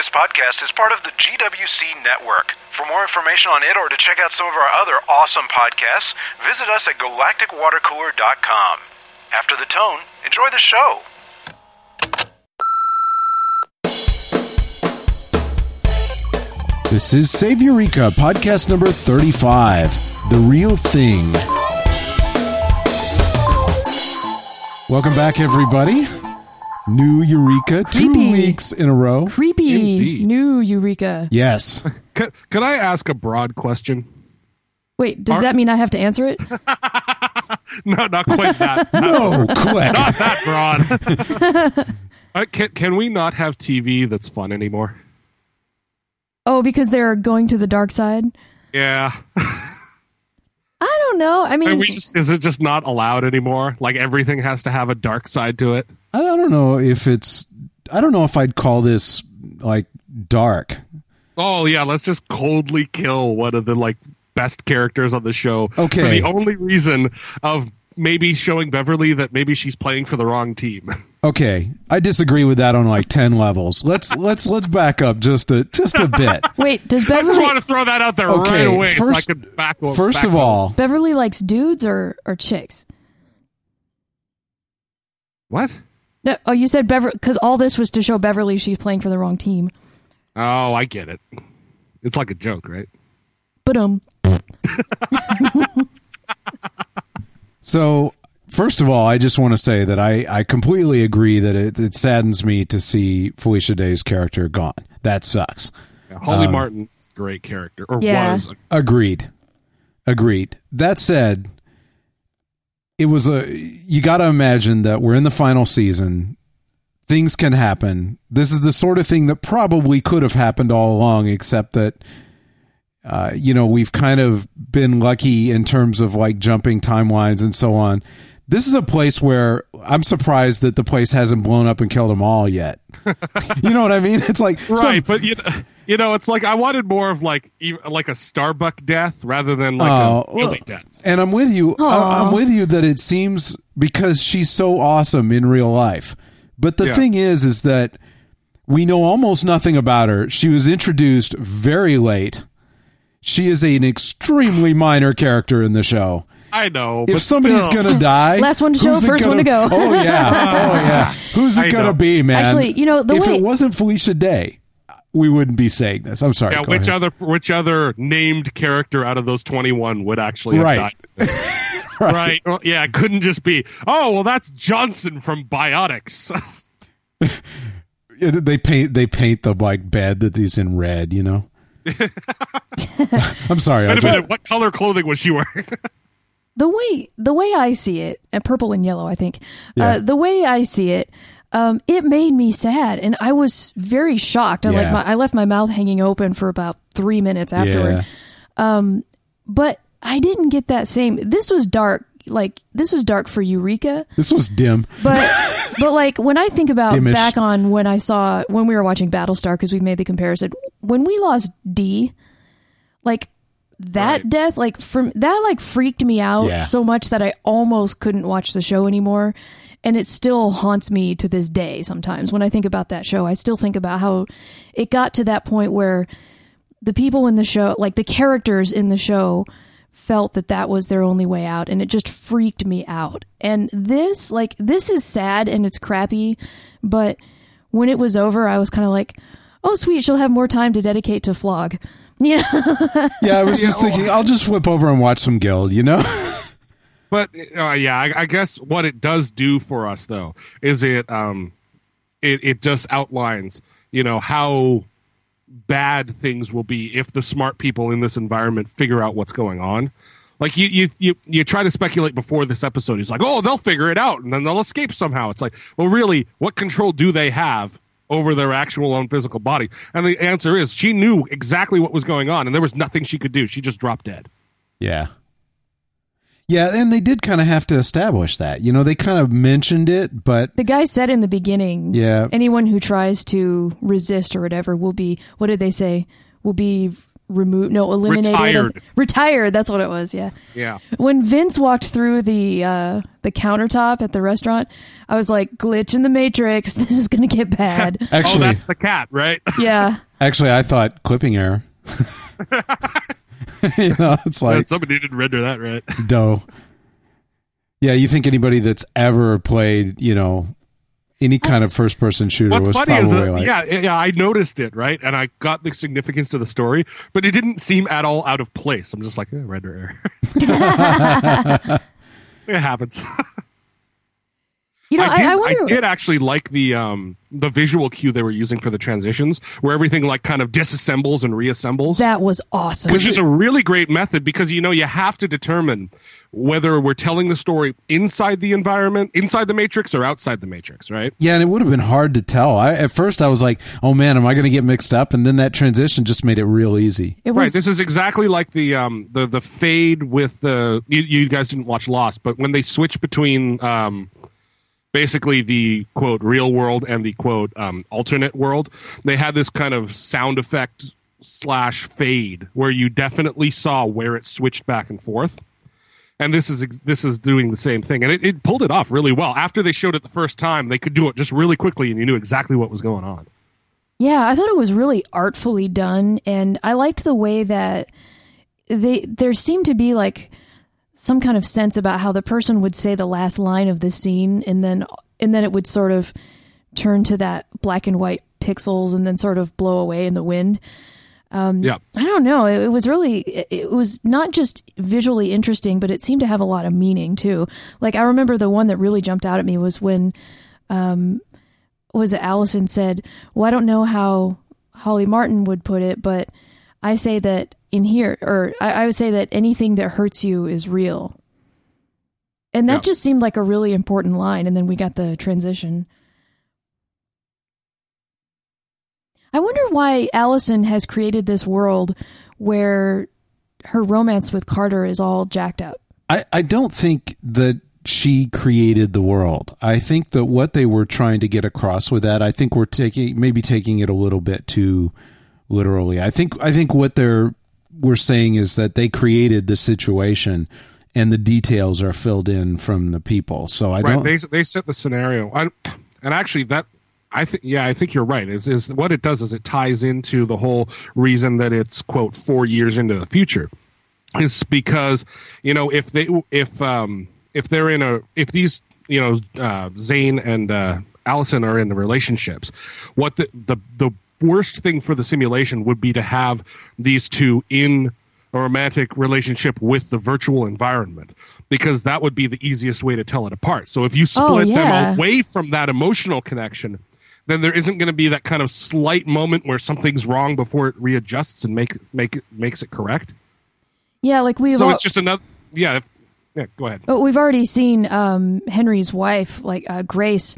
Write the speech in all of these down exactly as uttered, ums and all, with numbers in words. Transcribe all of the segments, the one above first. This podcast is part of the G W C Network. For more information on it or to check out some of our other awesome podcasts, visit us at galactic water cooler dot com. After the tone, enjoy the show. This is Save Eureka, podcast number thirty-five, The Real Thing. Welcome back, everybody. New Eureka, Creepy. Two weeks in a row. Creepy. Indeed. New Eureka. Yes. Can, can I ask a broad question? Wait, does Are, that mean I have to answer it? No, not quite that. No, quick. Not that broad. uh, can, can we not have T V that's fun anymore? Oh, because they're going to the dark side? Yeah. I don't know. I mean, Are we just, is it just not allowed anymore? Like everything has to have a dark side to it? I don't know if it's, I don't know if I'd call this like dark. Oh, yeah. Let's just coldly kill one of the like best characters on the show. Okay. For the only reason of maybe showing Beverly that maybe she's playing for the wrong team. Okay, I disagree with that on like ten levels. Let's let's let's back up just a just a bit. Wait, does Beverly? I just want to throw that out there okay, right away. First, so I could back up, first back of all, up. Beverly likes dudes or or chicks. What? No, oh, you said Beverly because all this was to show Beverly she's playing for the wrong team. Oh, I get it. It's like a joke, right? But um. So. First of all, I just want to say that I, I completely agree that it, it saddens me to see Felicia Day's character gone. That sucks. Yeah, Holly um, Martin's a great character, or yeah. was. Agreed. Agreed. That said, it was a. You got to imagine that we're in the final season. Things can happen. This is the sort of thing that probably could have happened all along, except that. Uh, you know, we've kind of been lucky in terms of like jumping timelines and so on. This is a place where I'm surprised that the place hasn't blown up and killed them all yet. You know what I mean? It's like right, some, but you know, you know, it's like I wanted more of like like a Starbuck death rather than like uh, a Billy death. And I'm with you. I, I'm with you that it seems because she's so awesome in real life. But the yeah. thing is, is that we know almost nothing about her. She was introduced very late. She is an extremely minor character in the show. I know. If but somebody's going to die... Last one to show, first gonna, one to go. Oh, yeah. Oh, yeah. Who's it going to be, man? Actually, you know, the if way... If it wasn't Felicia Day, we wouldn't be saying this. I'm sorry. Yeah, which ahead. other which other named character out of those twenty-one would actually have right. died? Right. Right. Well, yeah, it couldn't just be, oh, well, that's Johnson from Biotics. they paint They paint the like bed that he's in red, you know? I'm sorry. Wait a minute, what color clothing was she wearing? the way the way I see it, and purple and yellow, I think. Yeah. Uh, the way I see it, um, it made me sad, and I was very shocked. I yeah. like my, I left my mouth hanging open for about three minutes afterward. Yeah. Um, but I didn't get that same. This was dark. Like this was dark for Eureka. This was dim. But but like when I think about Dimish. back on when I saw when we were watching Battlestar, because we've made the comparison when we lost D, like that right. death, like from that like freaked me out yeah. so much that I almost couldn't watch the show anymore, and it still haunts me to this day. Sometimes when I think about that show, I still think about how it got to that point where the people in the show, like the characters in the show, felt that that was their only way out, and it just freaked me out. And this like this is sad and it's crappy, but when it was over I was kind of like, oh sweet, she'll have more time to dedicate to Flog, you know? Yeah, I was just thinking I'll just flip over and watch some Guild, you know. But uh, yeah I, I guess what it does do for us though is it um it, it just outlines, you know, how bad things will be if the smart people in this environment figure out what's going on. Like you, you, you, you try to speculate before this episode. He's like, oh, they'll figure it out and then they'll escape somehow. It's like, well, really, what control do they have over their actual own physical body? And the answer is she knew exactly what was going on and there was nothing she could do. She just dropped dead. Yeah. Yeah, and they did kind of have to establish that. You know, they kind of mentioned it, but... The guy said in the beginning, yeah. anyone who tries to resist or whatever will be, what did they say, will be removed, no, eliminated. Retired. Th- retired, that's what it was, yeah. Yeah. When Vince walked through the uh, the countertop at the restaurant, I was like, glitch in the Matrix, this is going to get bad. Actually, oh, that's the cat, right? Yeah. Actually, I thought clipping error. You know, it's like... Yeah, somebody didn't render that right. No. Yeah, you think anybody that's ever played, you know... Any kind of first-person shooter What's was funny probably is that, like... Yeah, yeah, I noticed it, right? And I got the significance to the story, but it didn't seem at all out of place. I'm just like, eh, render error. It happens. You know, I did, I, I, wonder... I did actually like the um, the visual cue they were using for the transitions, where everything like kind of disassembles and reassembles. That was awesome. Which is a really great method because, you know, you have to determine... whether we're telling the story inside the environment, inside the Matrix, or outside the Matrix, right? Yeah, and it would have been hard to tell. I, at first, I was like, oh, man, am I going to get mixed up? And then that transition just made it real easy. It was- right, this is exactly like the um, the, the fade with the... You, you guys didn't watch Lost, but when they switch between um, basically the, quote, real world and the, quote, um, alternate world, they had this kind of sound effect slash fade where you definitely saw where it switched back and forth. And this is this is doing the same thing. And it, it pulled it off really well. After they showed it the first time, they could do it just really quickly, and you knew exactly what was going on. Yeah, I thought it was really artfully done. And I liked the way that they there seemed to be like some kind of sense about how the person would say the last line of the scene, and then and then it would sort of turn to that black and white pixels and then sort of blow away in the wind. Um, yeah. I don't know. It, it was really, it, it was not just visually interesting, but it seemed to have a lot of meaning too. Like I remember the one that really jumped out at me was when, um, was it Allison said, well, I don't know how Holly Martin would put it, but I say that in here, or I, I would say that anything that hurts you is real. And that yeah. just seemed like a really important line. And then we got the transition. I wonder why Allison has created this world where her romance with Carter is all jacked up. I, I don't think that she created the world. I think that what they were trying to get across with that, I think we're taking maybe taking it a little bit too literally. I think I think what they're we're saying is that they created the situation and the details are filled in from the people. So I right, don't. They they set the scenario, I, and actually that. I think, yeah, I think you're right. Is is what it does is it ties into the whole reason that it's quote four years into the future. It's because you know if they if um if they're in a if these you know uh, Zane and uh, Allison are in the relationships, what the, the the worst thing for the simulation would be to have these two in a romantic relationship with the virtual environment. Because that would be the easiest way to tell it apart. So if you split oh, yeah. them away from that emotional connection, then there isn't going to be that kind of slight moment where something's wrong before it readjusts and make make it, makes it correct. Yeah, like we've. So all, it's just another. Yeah, if, yeah. Go ahead. But we've already seen um, Henry's wife, like uh, Grace,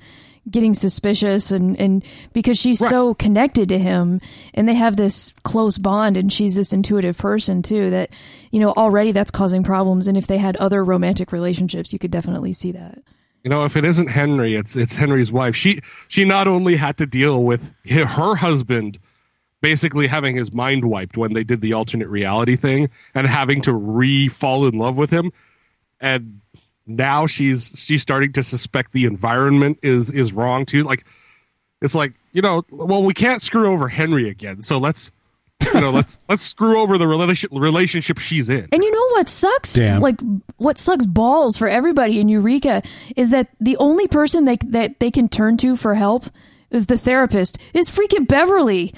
getting suspicious, and, and because she's right. so connected to him, and they have this close bond, and she's this intuitive person too. That you know already that's causing problems. And if they had other romantic relationships, you could definitely see that. You know, if it isn't Henry, it's it's Henry's wife. She she not only had to deal with his, her husband basically having his mind wiped when they did the alternate reality thing and having to re-fall in love with him, and now she's she's starting to suspect the environment is is wrong too. Like it's like, you know, well, we can't screw over Henry again, so let's you know, let's let's screw over the relation, relationship she's in. And you know what sucks? Damn. Like what sucks balls for everybody in Eureka is that the only person they that they can turn to for help is the therapist. Is freaking Beverly.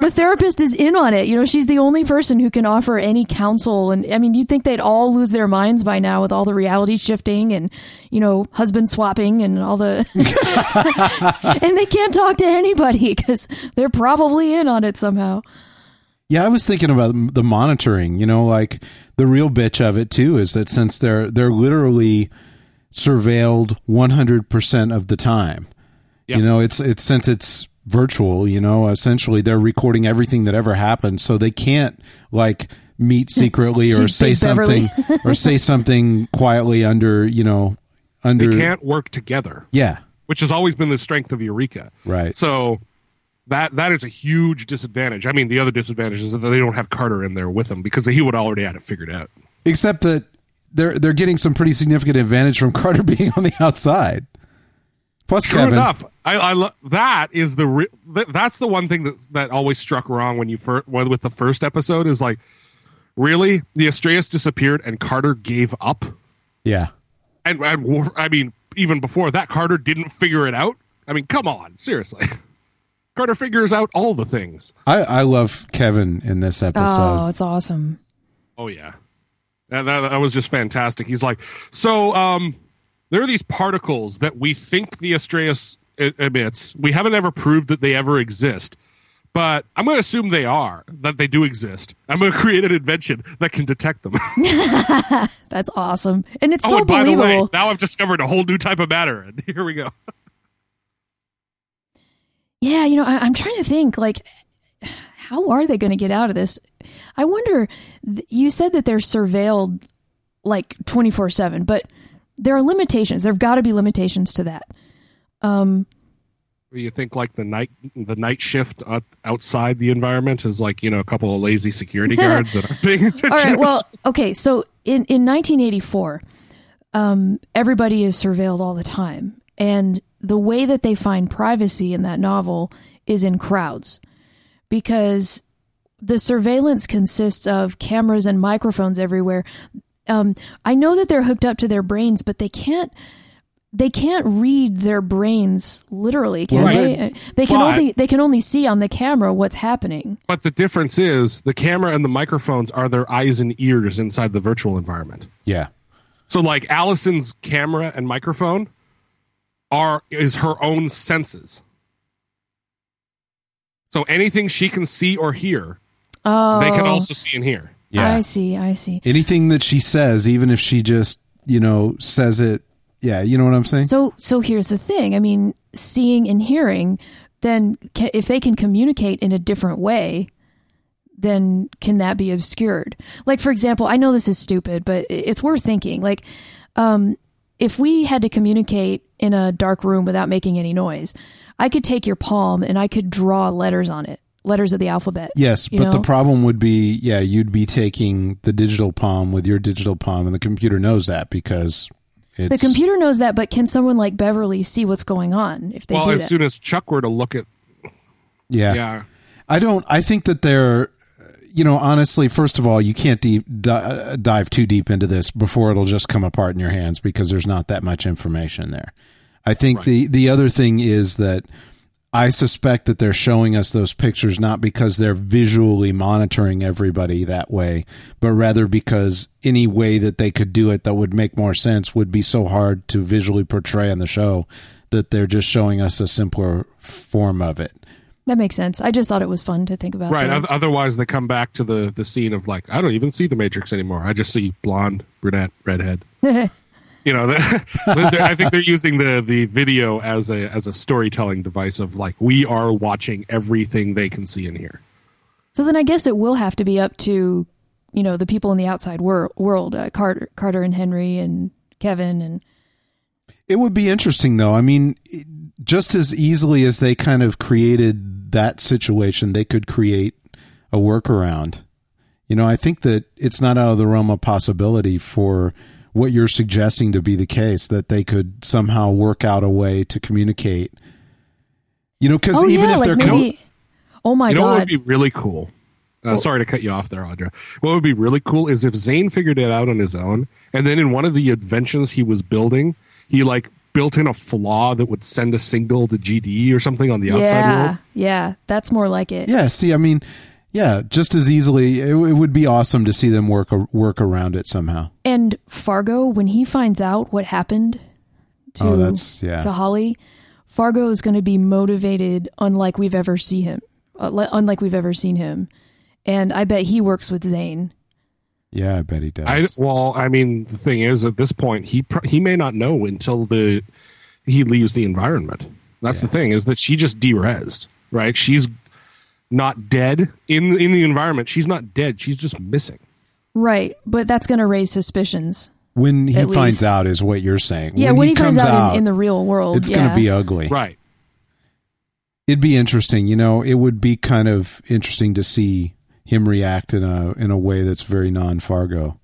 The therapist is in on it. You know, she's the only person who can offer any counsel. And I mean, you'd think they'd all lose their minds by now with all the reality shifting and, you know, husband swapping and all the, and they can't talk to anybody because they're probably in on it somehow. Yeah. I was thinking about the monitoring, you know, like the real bitch of it too, is that since they're, they're literally surveilled one hundred percent of the time, yep. you know, it's, it's, since it's, virtual, you know, essentially they're recording everything that ever happened, so they can't like meet secretly or say something or say something quietly under, you know, under they can't work together. Yeah. Which has always been the strength of Eureka. Right. So that that is a huge disadvantage. I mean, the other disadvantage is that they don't have Carter in there with him because he would already have it figured out. Except that they're they're getting some pretty significant advantage from Carter being on the outside. Plus, sure Kevin. enough, I, I lo- that is the re- th- that's the one thing that that always struck wrong when you fir- with the first episode is like, really, the Astraeus disappeared and Carter gave up. Yeah, and, and I mean, even before that, Carter didn't figure it out. I mean, come on, seriously. Carter figures out all the things. I, I love Kevin in this episode. Oh, it's awesome. Oh, yeah. That, that, that was just fantastic. He's like, so um, there are these particles that we think the Astraeus emits. We haven't ever proved that they ever exist, but I'm going to assume they are, that they do exist. I'm going to create an invention that can detect them. That's awesome. And it's oh, so and by believable. By the way, now I've discovered a whole new type of matter. And here we go. Yeah, you know, I, I'm trying to think, like, how are they going to get out of this? I wonder, you said that they're surveilled, like, twenty-four seven, but there are limitations. There have got to be limitations to that. Um, you think, like, the night the night shift outside the environment is, like, you know, a couple of lazy security guards and a thing? All right, well, okay, so in, in nineteen eighty-four, um, everybody is surveilled all the time, and the way that they find privacy in that novel is in crowds, because the surveillance consists of cameras and microphones everywhere. Um, I know that they're hooked up to their brains, but they can't, they can't read their brains literally. Can right. they? They can but, only, they can only see on the camera what's happening. But the difference is the camera and the microphones are their eyes and ears inside the virtual environment. Yeah. So like Allison's camera and microphone Are is her own senses, so anything she can see or hear, oh, they can also see and hear. Yeah, I see, I see. Anything that she says, even if she just you know says it, yeah, you know what I'm saying. So, so here's the thing. I mean, seeing and hearing, then can, if they can communicate in a different way, then can that be obscured? Like, for example, I know this is stupid, but it's worth thinking. Like, um, if we had to communicate in a dark room without making any noise, I could take your palm and I could draw letters on it, letters of the alphabet. Yes, but know? the problem would be, yeah, you'd be taking the digital palm with your digital palm, and the computer knows that because it's... The computer knows that, but can someone like Beverly see what's going on if they well, do Well, as that? soon as Chuck were to look at... Yeah. yeah. I don't... I think that they're... You know, honestly, first of all, you can't deep, d- dive too deep into this before it'll just come apart in your hands because there's not that much information there. I think right. the, the other thing is that I suspect that they're showing us those pictures not because they're visually monitoring everybody that way, but rather because any way that they could do it that would make more sense would be so hard to visually portray on the show that they're just showing us a simpler form of it. That makes sense. I just thought it was fun to think about. Right. That. Otherwise, they come back to the, the scene of like, I don't even see the Matrix anymore. I just see blonde, brunette, redhead. You know, they're, they're, I think they're using the, the video as a as a storytelling device of like, we are watching everything they can see in here. So then I guess it will have to be up to, you know, the people in the outside wor- world, uh, Carter, Carter and Henry and Kevin. And it would be interesting, though. I mean, it, just as easily as they kind of created that situation, they could create a workaround. You know, I think that it's not out of the realm of possibility for what you're suggesting to be the case, that they could somehow work out a way to communicate. You know, because oh, even yeah, if like they're... Maybe, com- oh, my you God. You know what would be really cool? Uh, oh. Sorry to cut you off there, Audra. What would be really cool is if Zane figured it out on his own, and then in one of the inventions he was building, he, like... built in a flaw that would send a signal to G D or something on the outside yeah, world. Yeah, that's more like it. Yeah, see, I mean, yeah, just as easily, it, it would be awesome to see them work work around it somehow. And Fargo, when he finds out what happened to, oh, that's, yeah. to Holly, Fargo is going to be motivated unlike we've ever seen him. Unlike we've ever seen him. And I bet he works with Zane. Yeah, I bet he does. I, well, I mean, the thing is, at this point, he pr- he may not know until the he leaves the environment. That's yeah. the thing, is that she just de-rezzed, right? She's not dead in in the environment. She's not dead. She's just missing. Right, but that's going to raise suspicions. When he finds least. out is what you're saying. Yeah, when, when he, he finds comes out, out in, in the real world. It's yeah. going to be ugly. Right. it'd be interesting. You know, it would be kind of interesting to see him react in a in a way that's very non-Fargo.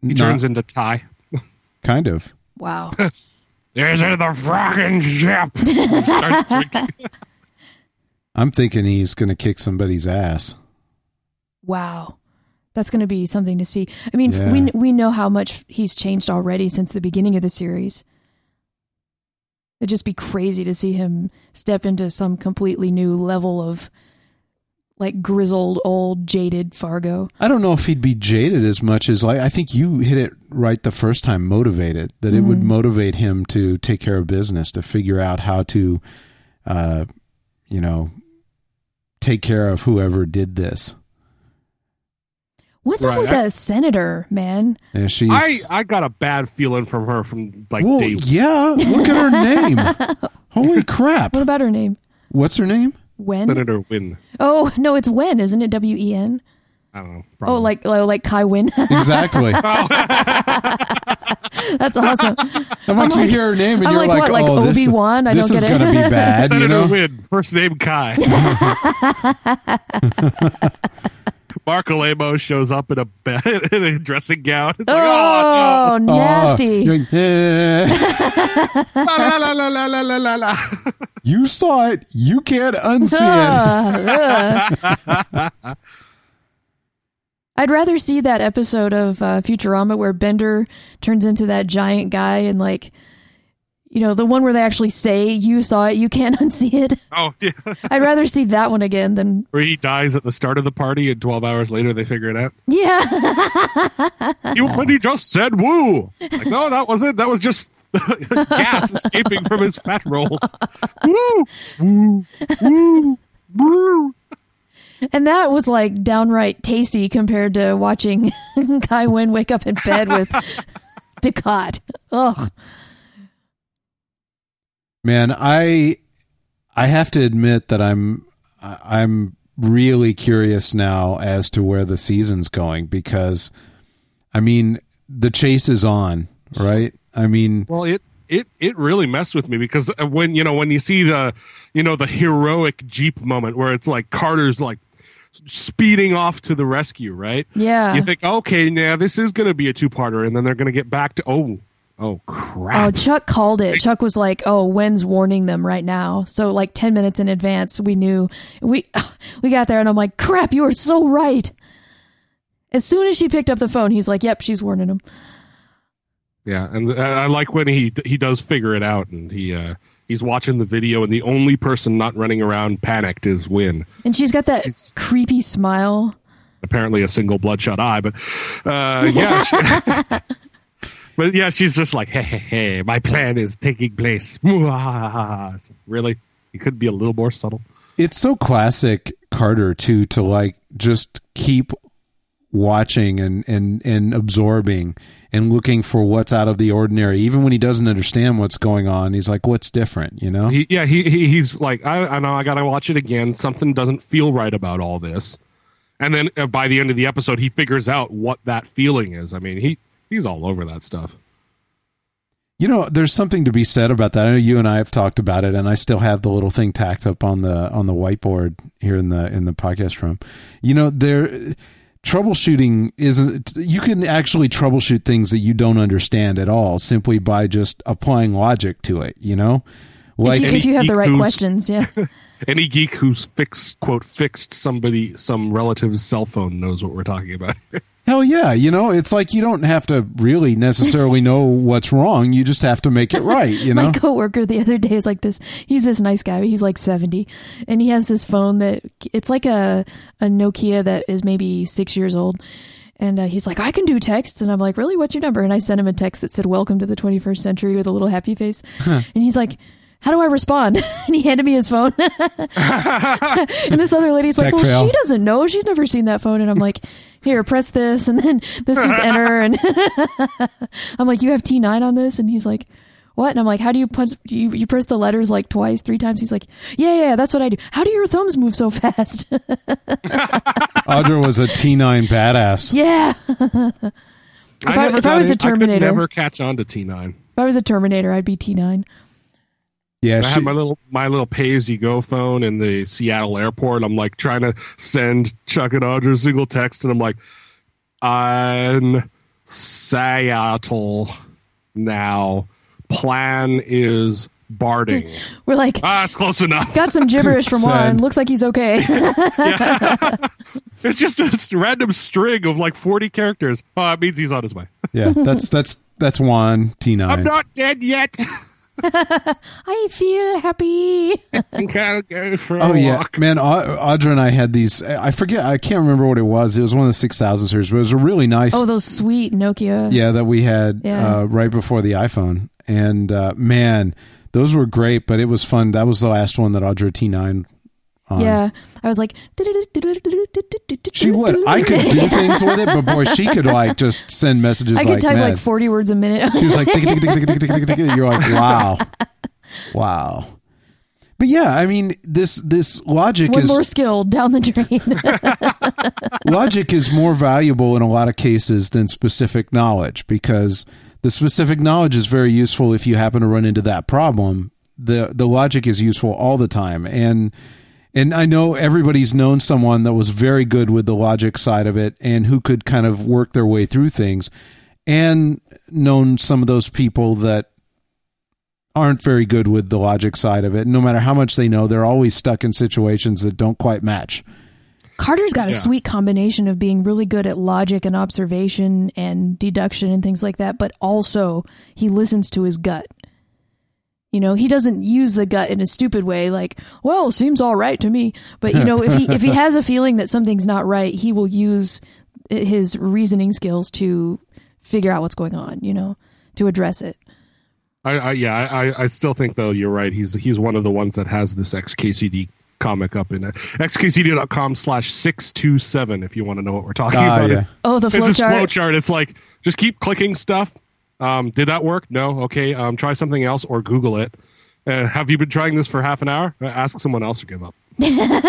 He Not, turns into Ty. Kind of. Wow. This is the fracking ship. I'm thinking he's going to kick somebody's ass. Wow. That's going to be something to see. I mean, yeah. we we know how much he's changed already since the beginning of the series. It'd just be crazy to see him step into some completely new level of, like, grizzled, old, jaded Fargo. I don't know if he'd be jaded as much as, like, I think you hit it right the first time, motivated, that mm-hmm. it would motivate him to take care of business, to figure out how to, uh, you know, take care of whoever did this. What's right. up with that senator, man? Yeah, she's... I, I got a bad feeling from her from, like, well, days. Yeah, look at her name. Holy crap. What about her name? What's her name? Wen? Senator Wen. Oh, no, it's Wen, isn't it? W E N? I don't know. Probably. Oh, like, like Kai Wen. Exactly. That's awesome. I'm like, I'm you like, hear her name and I'm you're like, like, what, like oh, like Obi-Wan? This, I don't this get is going to be bad. Senator you know? Wen, first name Kai. Mark Alamo shows up in a bed, in a dressing gown. It's oh, like, oh, no. nasty. Uh, yeah. la, la, la, la, la, la, la. You saw it. You can't unsee it. I'd rather see that episode of uh, Futurama where Bender turns into that giant guy and, like, you know, the one where they actually say, you saw it, you can't unsee it. Oh, yeah. I'd rather see that one again than... Where he dies at the start of the party and twelve hours later they figure it out. Yeah. You, but he just said woo. Like, no, that wasn't. That was just gas escaping from his fat rolls. Woo. Woo. Woo. Woo. And that was, like, downright tasty compared to watching Kai Wen wake up in bed with Ducat. Ugh. Man, I I have to admit that I'm I'm really curious now as to where the season's going because, I mean, the chase is on, right? I mean, well, it it it really messed with me because when you know when you see the you know the heroic Jeep moment where it's like Carter's like speeding off to the rescue, right? Yeah, you think okay, now this is going to be a two-parter, and then they're going to get back to oh. Oh, crap. Oh, Chuck called it. Chuck was like, oh, Wen's warning them right now. So like ten minutes in advance, we knew. We we got there and I'm like, crap, you are so right. As soon as she picked up the phone, he's like, yep, she's warning him. Yeah, and I like when he he does figure it out and he uh, he's watching the video and the only person not running around panicked is Wen. And she's got that she's- creepy smile. Apparently a single bloodshot eye, but uh, yeah. She- But yeah, she's just like, hey, hey, hey, my plan is taking place. Really? You couldn't be a little more subtle. It's so classic Carter, too, to like just keep watching and, and, and absorbing and looking for what's out of the ordinary. Even when he doesn't understand what's going on, he's like, what's different, you know? He, yeah, he, he he's like, I, I know, I got to watch it again. Something doesn't feel right about all this. And then uh, by the end of the episode, he figures out what that feeling is. I mean, he... He's all over that stuff. You know, there's something to be said about that. I know you and I have talked about it, and I still have the little thing tacked up on the on the whiteboard here in the in the podcast room. You know, there troubleshooting isn't. You can actually troubleshoot things that you don't understand at all simply by just applying logic to it. You know, like if you, if you have the right questions, yeah. Any geek who's fixed quote fixed somebody some relative's cell phone knows what we're talking about. Hell yeah, you know, it's like you don't have to really necessarily know what's wrong. You just have to make it right, you know? My coworker the other day is like this. He's this nice guy. He's like seventy, and he has this phone that it's like a, a Nokia that is maybe six years old. And uh, he's like, I can do texts. And I'm like, really? What's your number? And I sent him a text that said, welcome to the twenty-first century with a little happy face. Huh. And he's like, how do I respond? And he handed me his phone. And this other lady's Tech like, well, fail. She doesn't know. She's never seen that phone. And I'm like, here, press this. And then this is enter. And I'm like, you have T nine on this? And he's like, what? And I'm like, how do you punch? You, you press the letters like twice, three times. He's like, yeah, yeah, that's what I do. How do your thumbs move so fast? Audra was a T nine badass. Yeah. if I, I, if I was a Terminator. I could never catch on to T nine. If I was a Terminator, I'd be T nine. Yeah, she, I had my little my little pay-as-you-go phone in the Seattle airport. I'm like trying to send Chuck and Audra a single text, and I'm like, I'm Seattle now. Plan is barding. We're like, ah, it's close enough. Got some gibberish from Juan. Looks like he's okay. It's just a random string of like forty characters. Oh, it means he's on his way. Yeah, that's that's that's Juan T nine. I'm not dead yet. I feel happy. I think I'll go for a oh, walk. Yeah. Man, Audra and I had these, I forget, I can't remember what it was. It was one of the six thousand series, but it was a really nice. Oh, those sweet Nokia. Yeah, that we had yeah. uh, right before the iPhone. And uh, man, those were great, but it was fun. That was the last one that Audra T nine on. Yeah, I was like, she would. I could do things with it, but boy, she could like just send messages. I could like type mad. Like forty words a minute. She was like, tick, tick, tick, tick, tick, tick, tick, tick. You're like, wow, wow. But yeah, I mean, this this logic One is more skill down the drain. Logic is more valuable in a lot of cases than specific knowledge, because the specific knowledge is very useful if you happen to run into that problem. the The logic is useful all the time, and. And I know everybody's known someone that was very good with the logic side of it and who could kind of work their way through things, and known some of those people that aren't very good with the logic side of it. No matter how much they know, they're always stuck in situations that don't quite match. Carter's got a yeah. sweet combination of being really good at logic and observation and deduction and things like that, but also he listens to his gut. You know, he doesn't use the gut in a stupid way, like, well, seems all right to me. But, you know, if he if he has a feeling that something's not right, he will use his reasoning skills to figure out what's going on, you know, to address it. I, I Yeah, I, I still think, though, you're right. He's he's one of the ones that has this X K C D comic up in it. X K C D dot com slash six two seven, if you want to know what we're talking uh, about. Yeah. It's, oh, the flow it's chart. It's flow chart. It's like, just keep clicking stuff. Um, did that work? No. Okay. Um, try something else or Google it. Uh, have you been trying this for half an hour? Uh, ask someone else to give up. Yeah.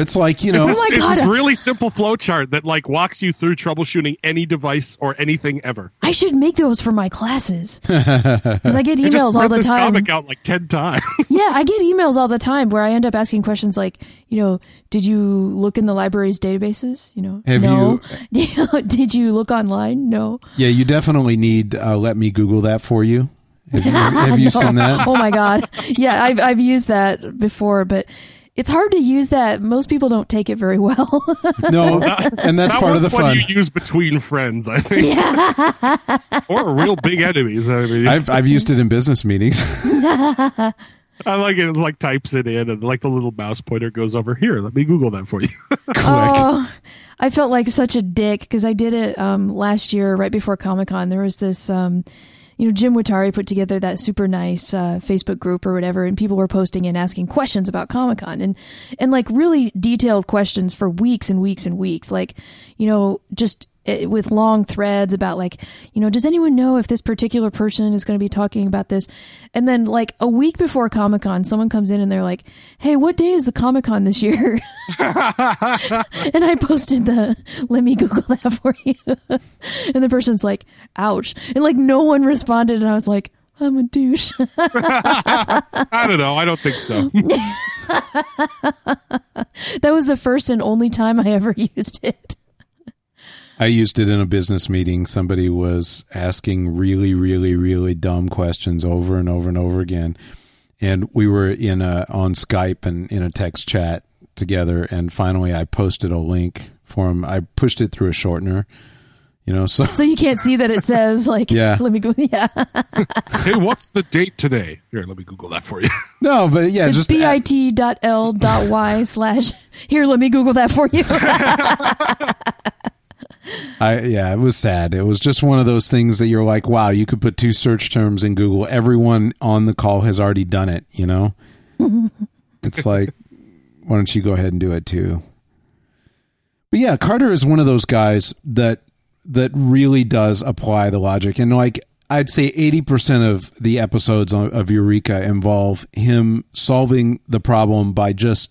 It's like, you know, it's, this, oh my God. It's this really simple flow chart that like walks you through troubleshooting any device or anything ever. I should make those for my classes. Cause I get emails all the time. This comic out like ten times. Yeah. I get emails all the time where I end up asking questions like, you know, did you look in the library's databases? You know, have no. You? Did you look online? No. Yeah, you definitely need. Uh, let me Google that for you. Have you, have you no. seen that? Oh my God! Yeah, I've I've used that before, but it's hard to use that. Most people don't take it very well. No, that, and that's that part of the fun. You use between friends, I think, yeah. Or real big enemies. I mean, I've I've used it in business meetings. I like it. It's like types it in, and like the little mouse pointer goes over here. Let me Google that for you. Quick. Oh, I felt like such a dick because I did it um, last year, right before Comic-Con. There was this, um, you know, Jim Watari put together that super nice uh, Facebook group or whatever, and people were posting and asking questions about Comic-Con and and like really detailed questions for weeks and weeks and weeks, like, you know, just. It, with long threads about like, you know, does anyone know if this particular person is going to be talking about this? And then like a week before Comic-Con, someone comes in and they're like, hey, what day is the Comic-Con this year? And I posted the, let me Google that for you. And the person's like, ouch. And like no one responded. And I was like, I'm a douche. I don't know. I don't think so. That was the first and only time I ever used it. I used it in a business meeting. Somebody was asking really, really, really dumb questions over and over and over again. And we were in a, on Skype and in a text chat together. And finally I posted a link for him. I pushed it through a shortener, you know, so, so you can't see that it says like, yeah. Let me go. Yeah. Hey, what's the date today? Here, let me Google that for you. No, but yeah, it's just bit dot l dot y slash here. Let me Google that for you. I yeah, it was sad. It was just one of those things that you're like, wow, you could put two search terms in Google. Everyone on the call has already done it, you know? It's like, why don't you go ahead and do it too? But yeah, Carter is one of those guys that that really does apply the logic. And like I'd say eighty percent of the episodes of Eureka involve him solving the problem by just,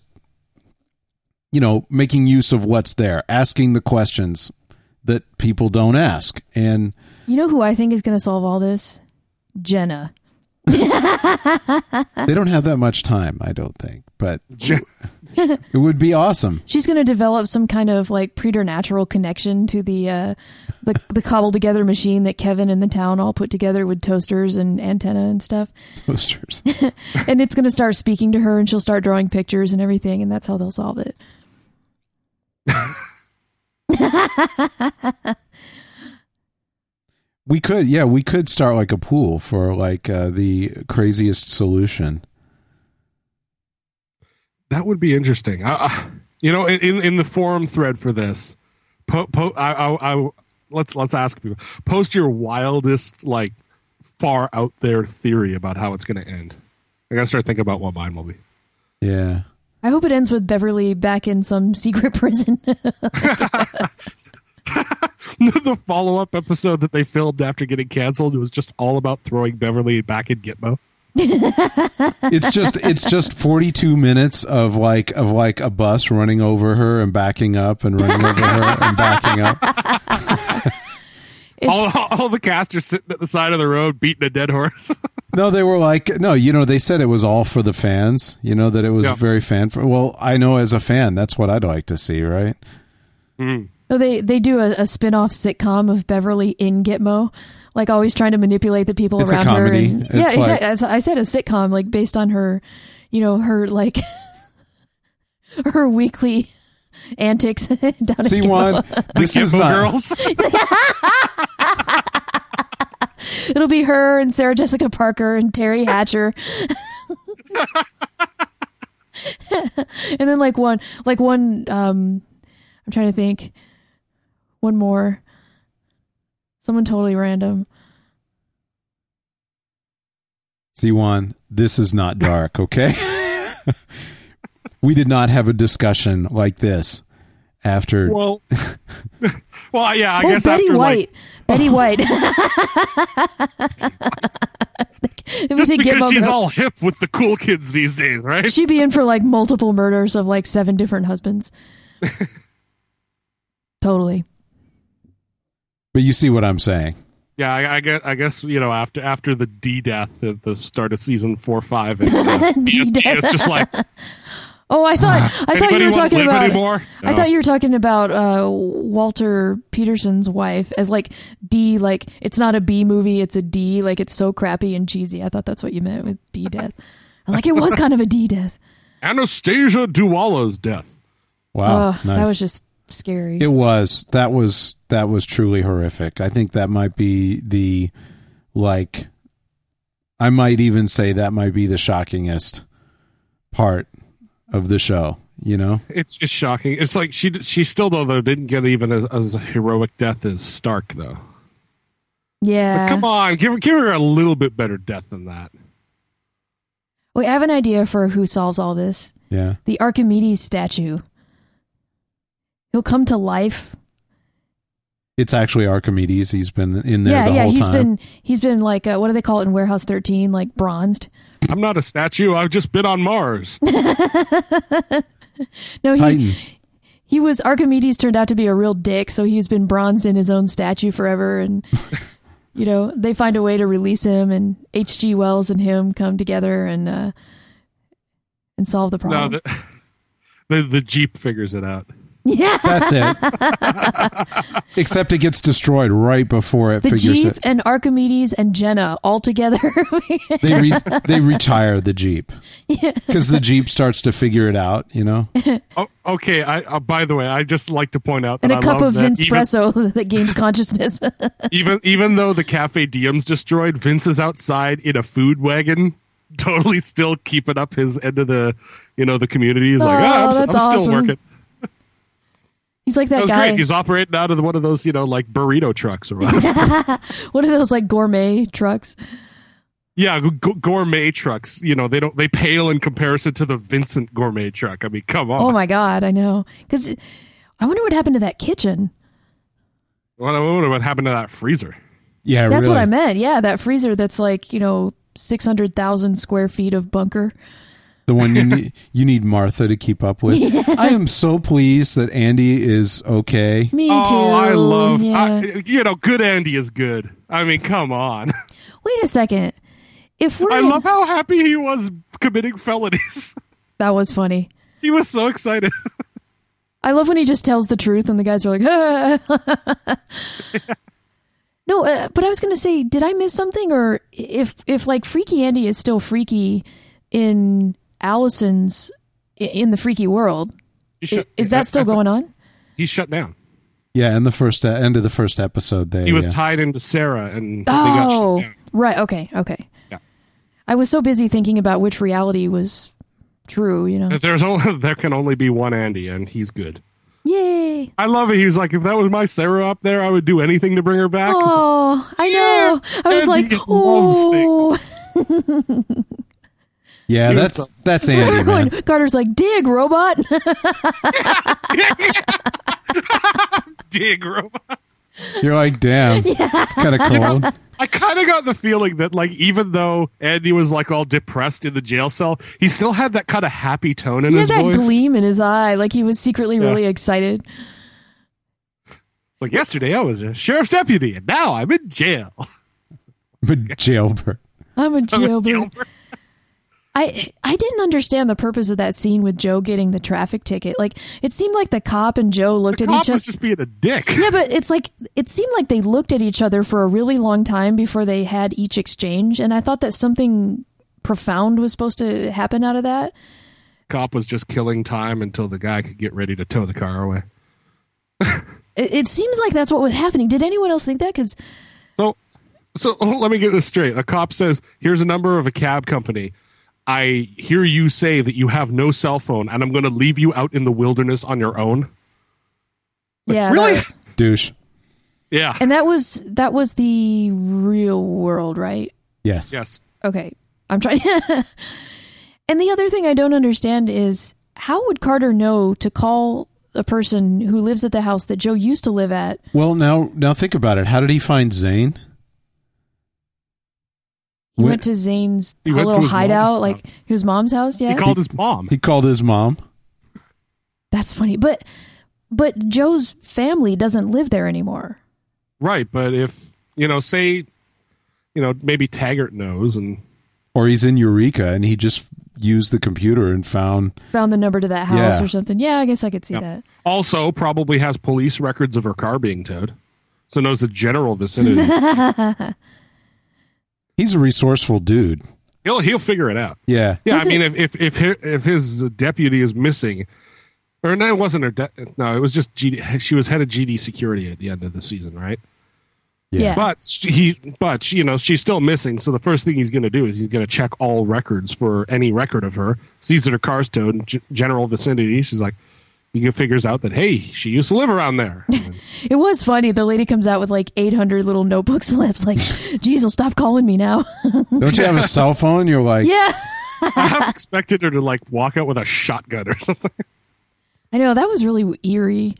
you know, making use of what's there, asking the questions that people don't ask. And you know who I think is going to solve all this? Jenna. They don't have that much time, I don't think, but it would be awesome. She's going to develop some kind of like preternatural connection to the uh, the, the cobbled together machine that Kevin and the town all put together with toasters and antenna and stuff. Toasters. And it's going to start speaking to her, and she'll start drawing pictures and everything, and that's how they'll solve it. We could, yeah, we could start like a pool for like uh, the craziest solution. That would be interesting. I, I, you know, in in the forum thread for this, po, po, I, I, I, let's let's ask people. Post your wildest, like, far out there theory about how it's going to end. I got to start thinking about what mine will be. Yeah. I hope it ends with Beverly back in some secret prison. The follow-up episode that they filmed after getting canceled was just all about throwing Beverly back in Gitmo. It's just it's just forty-two minutes of like of like a bus running over her and backing up and running over her and backing up. All, all, all the cast are sitting at the side of the road beating a dead horse. No, they were like, no, you know, they said it was all for the fans. You know, that it was yeah. very fan. For, well, I know as a fan, that's what I'd like to see, right? Mm-hmm. Oh, they, they do a, a spin-off sitcom of Beverly in Gitmo, like always trying to manipulate the people it's around a comedy. Her. And, it's yeah, like, exactly. As I said, a sitcom, like based on her, you know, her like her weekly antics. Down see, Juan, this is not girls. It'll be her and Sarah Jessica Parker and Terry Hatcher. And then like one, like one, um, I'm trying to think. One more. Someone totally random. See, Juan, this is not dark, okay? We did not have a discussion like this after... Well, well yeah, I well, guess Betty after White. Like... Betty White. Just because she's all hip with the cool kids these days, right? She'd be in for like multiple murders of like seven different husbands. Totally. But you see what I'm saying. Yeah, I, I guess. I guess you know after after the D death at the start of season four five, and uh, it's just like. Oh, I thought I thought you were talking about. No. I thought you were talking about uh, Walter Peterson's wife as like D, like it's not a B movie, it's a D, like it's so crappy and cheesy. I thought that's what you meant with D death. I was like, it was kind of a D death. Anastasia Duwala's death. Wow, oh, nice. That was just. Scary. It was. That was that was truly horrific. I think that might be the like I might even say that might be the shockingest part of the show, you know? It's just shocking. It's like she she still though, though didn't get even as, as heroic death as Stark though. Yeah. But come on, give give her a little bit better death than that. Wait, I have an idea for who solves all this. Yeah. The Archimedes statue. He'll come to life. It's actually Archimedes. He's been in there yeah, the yeah, whole he's time. Yeah, yeah. He's been he's been like uh, what do they call it in Warehouse thirteen? Like bronzed. I'm not a statue. I've just been on Mars. No, Titan. he he was Archimedes turned out to be a real dick, so he's been bronzed in his own statue forever, and you know they find a way to release him, and H G Wells and him come together and uh, and solve the problem. No, the, the the Jeep figures it out. Yeah, that's it. Except it gets destroyed right before it the figures Jeep it. And Archimedes and Jenna all together. they re- they retire the Jeep because yeah. the Jeep starts to figure it out. You know. Oh, okay. I uh, by the way, I just like to point out that and a I cup of Vincepresso even, that gains consciousness. even even though the Cafe Diem's destroyed, Vince is outside in a food wagon. Totally, still keeping up his end of the you know the community. He's oh, like, oh, I'm, that's I'm awesome. Still working. He's like that, that was guy. Great. He's operating out of one of those, you know, like burrito trucks or whatever. One of those like gourmet trucks. Yeah, g- gourmet trucks. You know, they don't they pale in comparison to the Vincent gourmet truck. I mean, come on. Oh my God, I know. Because I wonder what happened to that kitchen. Well, I wonder what happened to that freezer. Yeah, that's really. What I meant. Yeah, that freezer that's like you know six hundred thousand square feet of bunker. The one you need, you need Martha to keep up with. Yeah. I am so pleased that Andy is okay. Me too. Oh, I love, yeah. I, you know, good Andy is good. I mean, come on. Wait a second. if we're I in... love how happy he was committing felonies. That was funny. He was so excited. I love when he just tells the truth and the guys are like, ah. Yeah. No, uh, but I was going to say, did I miss something? Or if, if like Freaky Andy is still freaky in Allison's, in the freaky world, shut, is that still going a, on? He's shut down. Yeah, in the first uh, end of the first episode, they he was yeah. tied into Sarah, and oh, they got shut down. Right, okay, okay. Yeah, I was so busy thinking about which reality was true, you know. There's only, there can only be one Andy, and he's good. Yay! I love it. He was like, if that was my Sarah up there, I would do anything to bring her back. Oh, like, I know. Yeah, I was Andy like, oh. Yeah, that's so- that's Andy. Man. Carter's like, dig, robot. Dig, robot. You're like, damn, yeah. It's kind of cold. You know, I kind of got the feeling that, like, even though Andy was like all depressed in the jail cell, he still had that kind of happy tone in he his voice. He had that voice. Gleam in his eye, like he was secretly yeah. really excited. It's like, yesterday I was a sheriff's deputy, and now I'm in jail. I'm a jailbird. I'm a jailbird. I I didn't understand the purpose of that scene with Joe getting the traffic ticket. Like, it seemed like the cop and Joe looked the at each other. The cop was just being a dick. Yeah, but it's like, it seemed like they looked at each other for a really long time before they had each exchange. And I thought that something profound was supposed to happen out of that. Cop was just killing time until the guy could get ready to tow the car away. it, it seems like that's what was happening. Did anyone else think that? Because... So, so oh, let me get this straight. A cop says, here's a number of a cab company. I hear you say that you have no cell phone, and I'm going to leave you out in the wilderness on your own. Like, yeah, really, was... douche. Yeah, and that was that was the real world, right? Yes. Yes. Okay, I'm trying. And the other thing I don't understand is how would Carter know to call a person who lives at the house that Joe used to live at? Well, now now think about it. How did he find Zane? He went to Zane's little hideout, like his mom's house. Yeah, he called his mom. He called his mom. That's funny, but but Joe's family doesn't live there anymore, right? But if you know, say, you know, maybe Taggart knows, and or he's in Eureka, and he just used the computer and found found the number to that house yeah. or something. Yeah, I guess I could see yep. that. Also, probably has police records of her car being towed, so knows the general vicinity. He's a resourceful dude. He'll he'll figure it out. Yeah, yeah. Was I mean, it, if if if if his deputy is missing, or no, it wasn't her. De- no, it was just G D, she was head of G D security at the end of the season, right? Yeah. yeah. But he, but you know, she's still missing. So the first thing he's going to do is he's going to check all records for any record of her. Sees that her car's towed in g- general vicinity. She's like, he figures out that hey, she used to live around there. It was funny. The lady comes out with like eight hundred little notebook slips. Like, geez, will stop calling me now. Don't you have a cell phone? You're like, yeah. I have expected her to like walk out with a shotgun or something. I know, that was really eerie.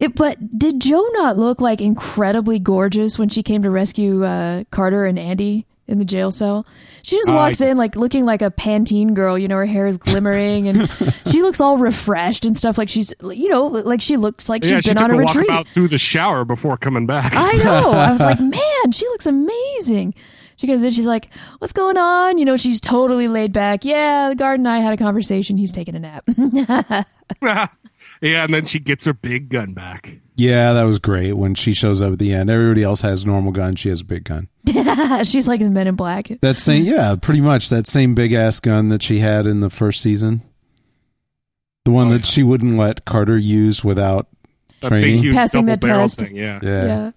It, but did Joe not look like incredibly gorgeous when she came to rescue uh, Carter and Andy in the jail cell? She just walks uh, in like looking like a Pantene girl, you know, her hair is glimmering and she looks all refreshed and stuff, like she's, you know, like she looks like yeah, she's she been on a, a retreat. Walk about through the shower before coming back. I know. I was like, man, she looks amazing. She goes in, she's like, what's going on? You know, she's totally laid back. Yeah, the guard and I had a conversation. He's taking a nap. Yeah, and then she gets her big gun back. Yeah, that was great when she shows up at the end. Everybody else has normal gun. She has a big gun. She's like the Men in Black. That same, yeah, pretty much that same big-ass gun that she had in the first season. The one oh, that yeah. she wouldn't let Carter use without that training. Big, huge Passing the test. Thing, yeah. Yeah. yeah.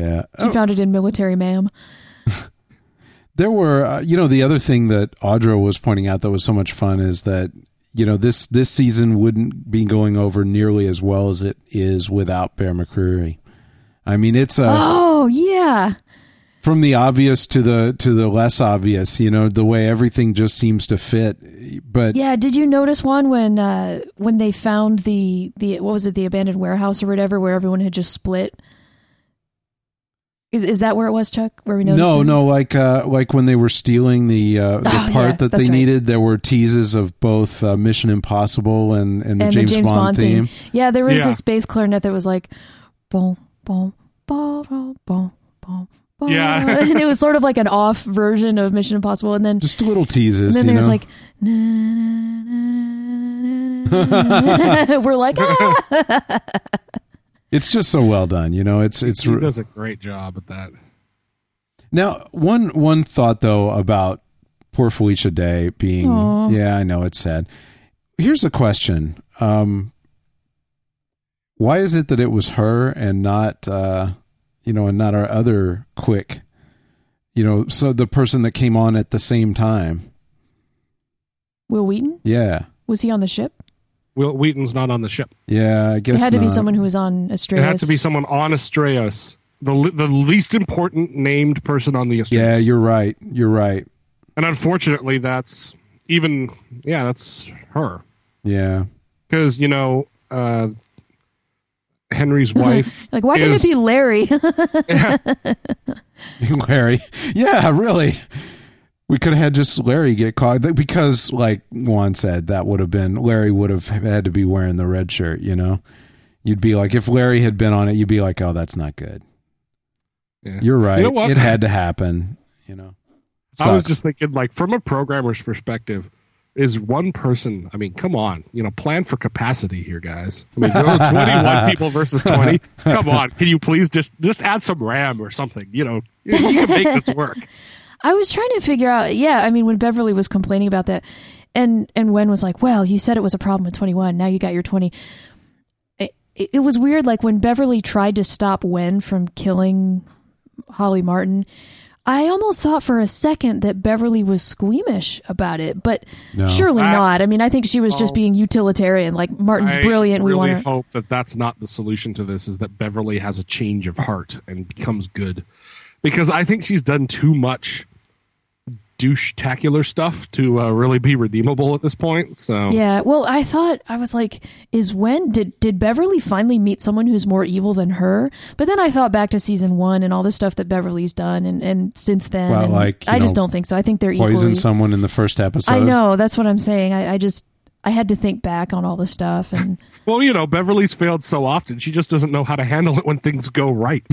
yeah. She oh. found it in Military Ma'am. There were, uh, you know, the other thing that Audra was pointing out that was so much fun is that, you know, this, this season wouldn't be going over nearly as well as it is without Bear McCreary. I mean, it's a... Oh, yeah. From the obvious to the to the less obvious, you know, the way everything just seems to fit. But yeah, did you notice one when uh, when they found the, the... What was it? The abandoned warehouse or whatever, where everyone had just split? Is is that where it was, Chuck? Where we noticed? No, it? no. Like uh, like when they were stealing the uh, the oh, part yeah, that they right. needed, there were teases of both uh, Mission Impossible and, and, the, and James the James Bond, Bond theme. theme. Yeah, there was yeah. this bass clarinet that was like, boom, boom, boom, boom, boom, boom, yeah. And it was sort of like an off version of Mission Impossible. And then just little teases. And then there's like, na, na, na, na, na. We're like, ah! It's just so well done. You know, it's, it's, he does a great job at that. Now, one, one thought though about poor Felicia Day being, aww. Yeah, I know it's sad. Here's a question. Um, why is it that it was her and not, uh, you know, and not our other quick, you know, so the person that came on at the same time? Will Wheaton? Yeah. Was he on the ship? Will Wheaton's not on the ship. Yeah, I guess it had not. to be someone who was on Astraeus. It had to be someone on Astraeus. The the least important named person on the Astraeus. Yeah, you're right. You're right. And unfortunately, that's even, yeah, that's her. Yeah. Because, you know, uh, Henry's wife. Like, why is, didn't it be Larry? Yeah. Larry. Yeah, really. We could have had just Larry get caught because, like Juan said, that would have been, Larry would have had to be wearing the red shirt, you know? You'd be like, if Larry had been on it, you'd be like, oh, that's not good. Yeah. You're right. You know, it had to happen, you know? Sucks. I was just thinking, like, from a programmer's perspective, is one person, I mean, come on, you know, plan for capacity here, guys. I mean, twenty-one people versus twenty. Come on, can you please just just add some RAM or something? You know, you can make this work. I was trying to figure out, yeah, I mean, when Beverly was complaining about that, and, and Wen was like, well, you said it was a problem with twenty-one, now you got your twenty. It, it was weird, like, when Beverly tried to stop Wen from killing Holly Martin, I almost thought for a second that Beverly was squeamish about it, but no. surely I, not. I mean, I think she was well, just being utilitarian. Like, Martin's I brilliant. Really we want. I hope that that's not the solution to this, is that Beverly has a change of heart and becomes good. Because I think she's done too much douche-tacular stuff to uh, really be redeemable at this point. So yeah, well, I thought, I was like, is when, did, did Beverly finally meet someone who's more evil than her? But then I thought back to season one and all the stuff that Beverly's done and, and since then. Well, and like, I know, just don't think so. I think they're equally. Poison someone in the first episode. I know, that's what I'm saying. I, I just, I had to think back on all the stuff. And well, you know, Beverly's failed so often. She just doesn't know how to handle it when things go right.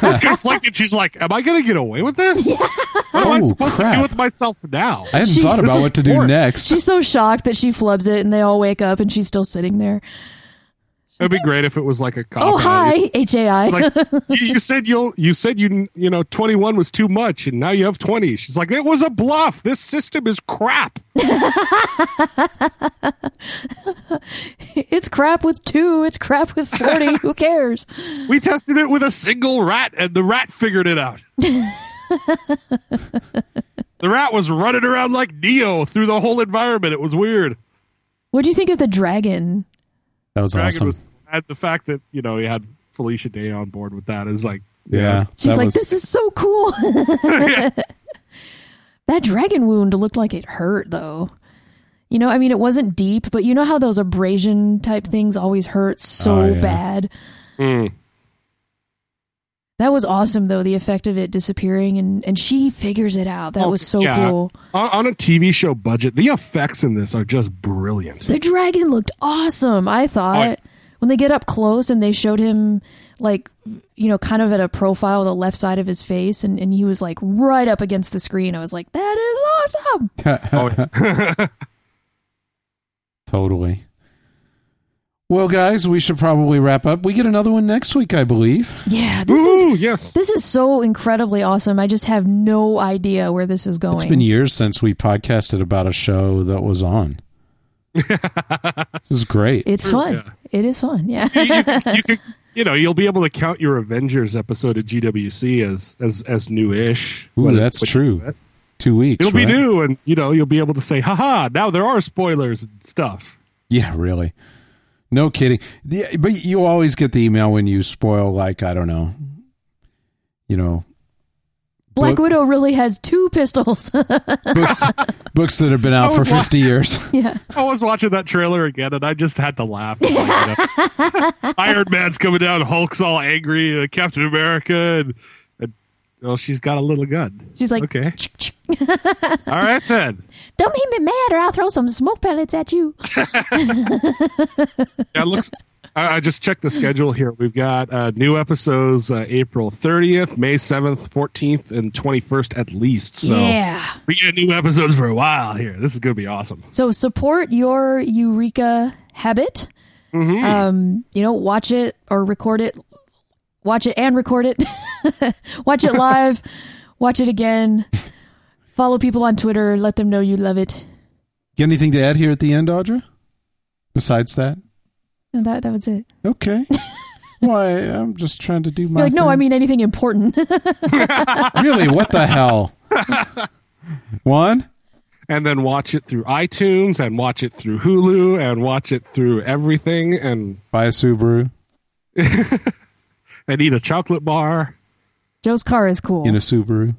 She's conflicted. She's like, am I going to get away with this? Yeah. What am oh, I supposed crap. to do with myself now? I hadn't she, thought about what to do next. She's so shocked that she flubs it and they all wake up and she's still sitting there. It'd be great if it was like a cop. Oh, hi, H A I. It's like, you, you said you'll, you said you, you know, twenty-one was too much and now you have twenty. She's like, it was a bluff. This system is crap. It's crap with two. It's crap with forty. Who cares? We tested it with a single rat and the rat figured it out. The rat was running around like Neo through the whole environment. It was weird. What do you think of the dragon? That was dragon awesome. Was, and the fact that, you know, he had Felicia Day on board with that is like, yeah, yeah. She's like, was... this is so cool. Yeah. That dragon wound looked like it hurt, though. You know, I mean, it wasn't deep, but you know how those abrasion type things always hurt so oh, yeah. bad. Mm. That was awesome, though, the effect of it disappearing, and, and she figures it out. That oh, was so yeah. cool. On, on a T V show budget, the effects in this are just brilliant. The dragon looked awesome, I thought. Oh, I- when they get up close and they showed him, like, you know, kind of at a profile, the left side of his face, and, and he was, like, right up against the screen. I was like, that is awesome! Oh, totally. Well, guys, we should probably wrap up. We get another one next week, I believe. Yeah. This Ooh, is, yes. This is so incredibly awesome. I just have no idea where this is going. It's been years since we podcasted about a show that was on. This is great. It's fun. Yeah. It is fun, yeah. you, you, you, could, you know, you'll be able to count your Avengers episode of G W C as, as, as new-ish. Ooh, that's true. Two weeks, It'll right? be new, and you know, you'll be able to say, ha-ha, now there are spoilers and stuff. Yeah, really. No kidding. The, but you always get the email when you spoil, like, I don't know, you know. Black book, Widow really has two pistols. books, books that have been out for fifty watch, years. Yeah. I was watching that trailer again, and I just had to laugh. Yeah. Iron Man's coming down, Hulk's all angry, uh, Captain America, and, and oh, she's got a little gun. She's like, okay. All right, then. Don't make me mad or I'll throw some smoke pellets at you. Yeah, it looks, I, I just checked the schedule here. We've got uh, new episodes uh, April thirtieth, May seventh, fourteenth, and twenty-first at least. So yeah. We get new episodes for a while here. This is going to be awesome. So support your Eureka habit. Mm-hmm. Um, you know, watch it or record it. Watch it and record it. Watch it live. Watch it again. Follow people on Twitter. Let them know you love it. You got anything to add here at the end, Audra? Besides that? No, that that was it. Okay. Why? I'm just trying to do my You're like, thing. No, I mean anything important. Really? What the hell? One? And then watch it through iTunes and watch it through Hulu and watch it through everything. And buy a Subaru. And eat a chocolate bar. Joe's car is cool. In a Subaru.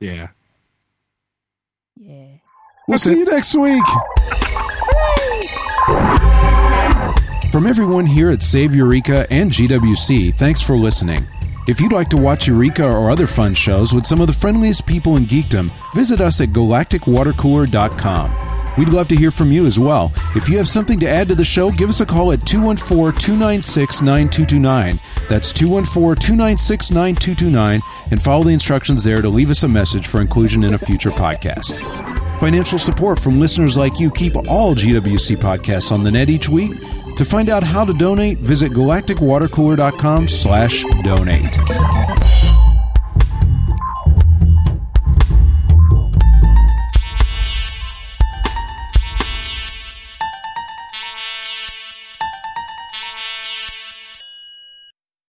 Yeah. Yeah. We'll That's see it. you next week. From everyone here at Save Eureka and G W C, thanks for listening. If you'd like to watch Eureka or other fun shows with some of the friendliest people in geekdom, visit us at galactic water cooler dot com. We'd love to hear from you as well. If you have something to add to the show, give us a call at two one four, two nine six, nine two two nine. That's two one four, two nine six, nine two two nine, and follow the instructions there to leave us a message for inclusion in a future podcast. Financial support from listeners like you keep all G W C podcasts on the net each week. To find out how to donate, visit galactic water cooler dot com slash donate.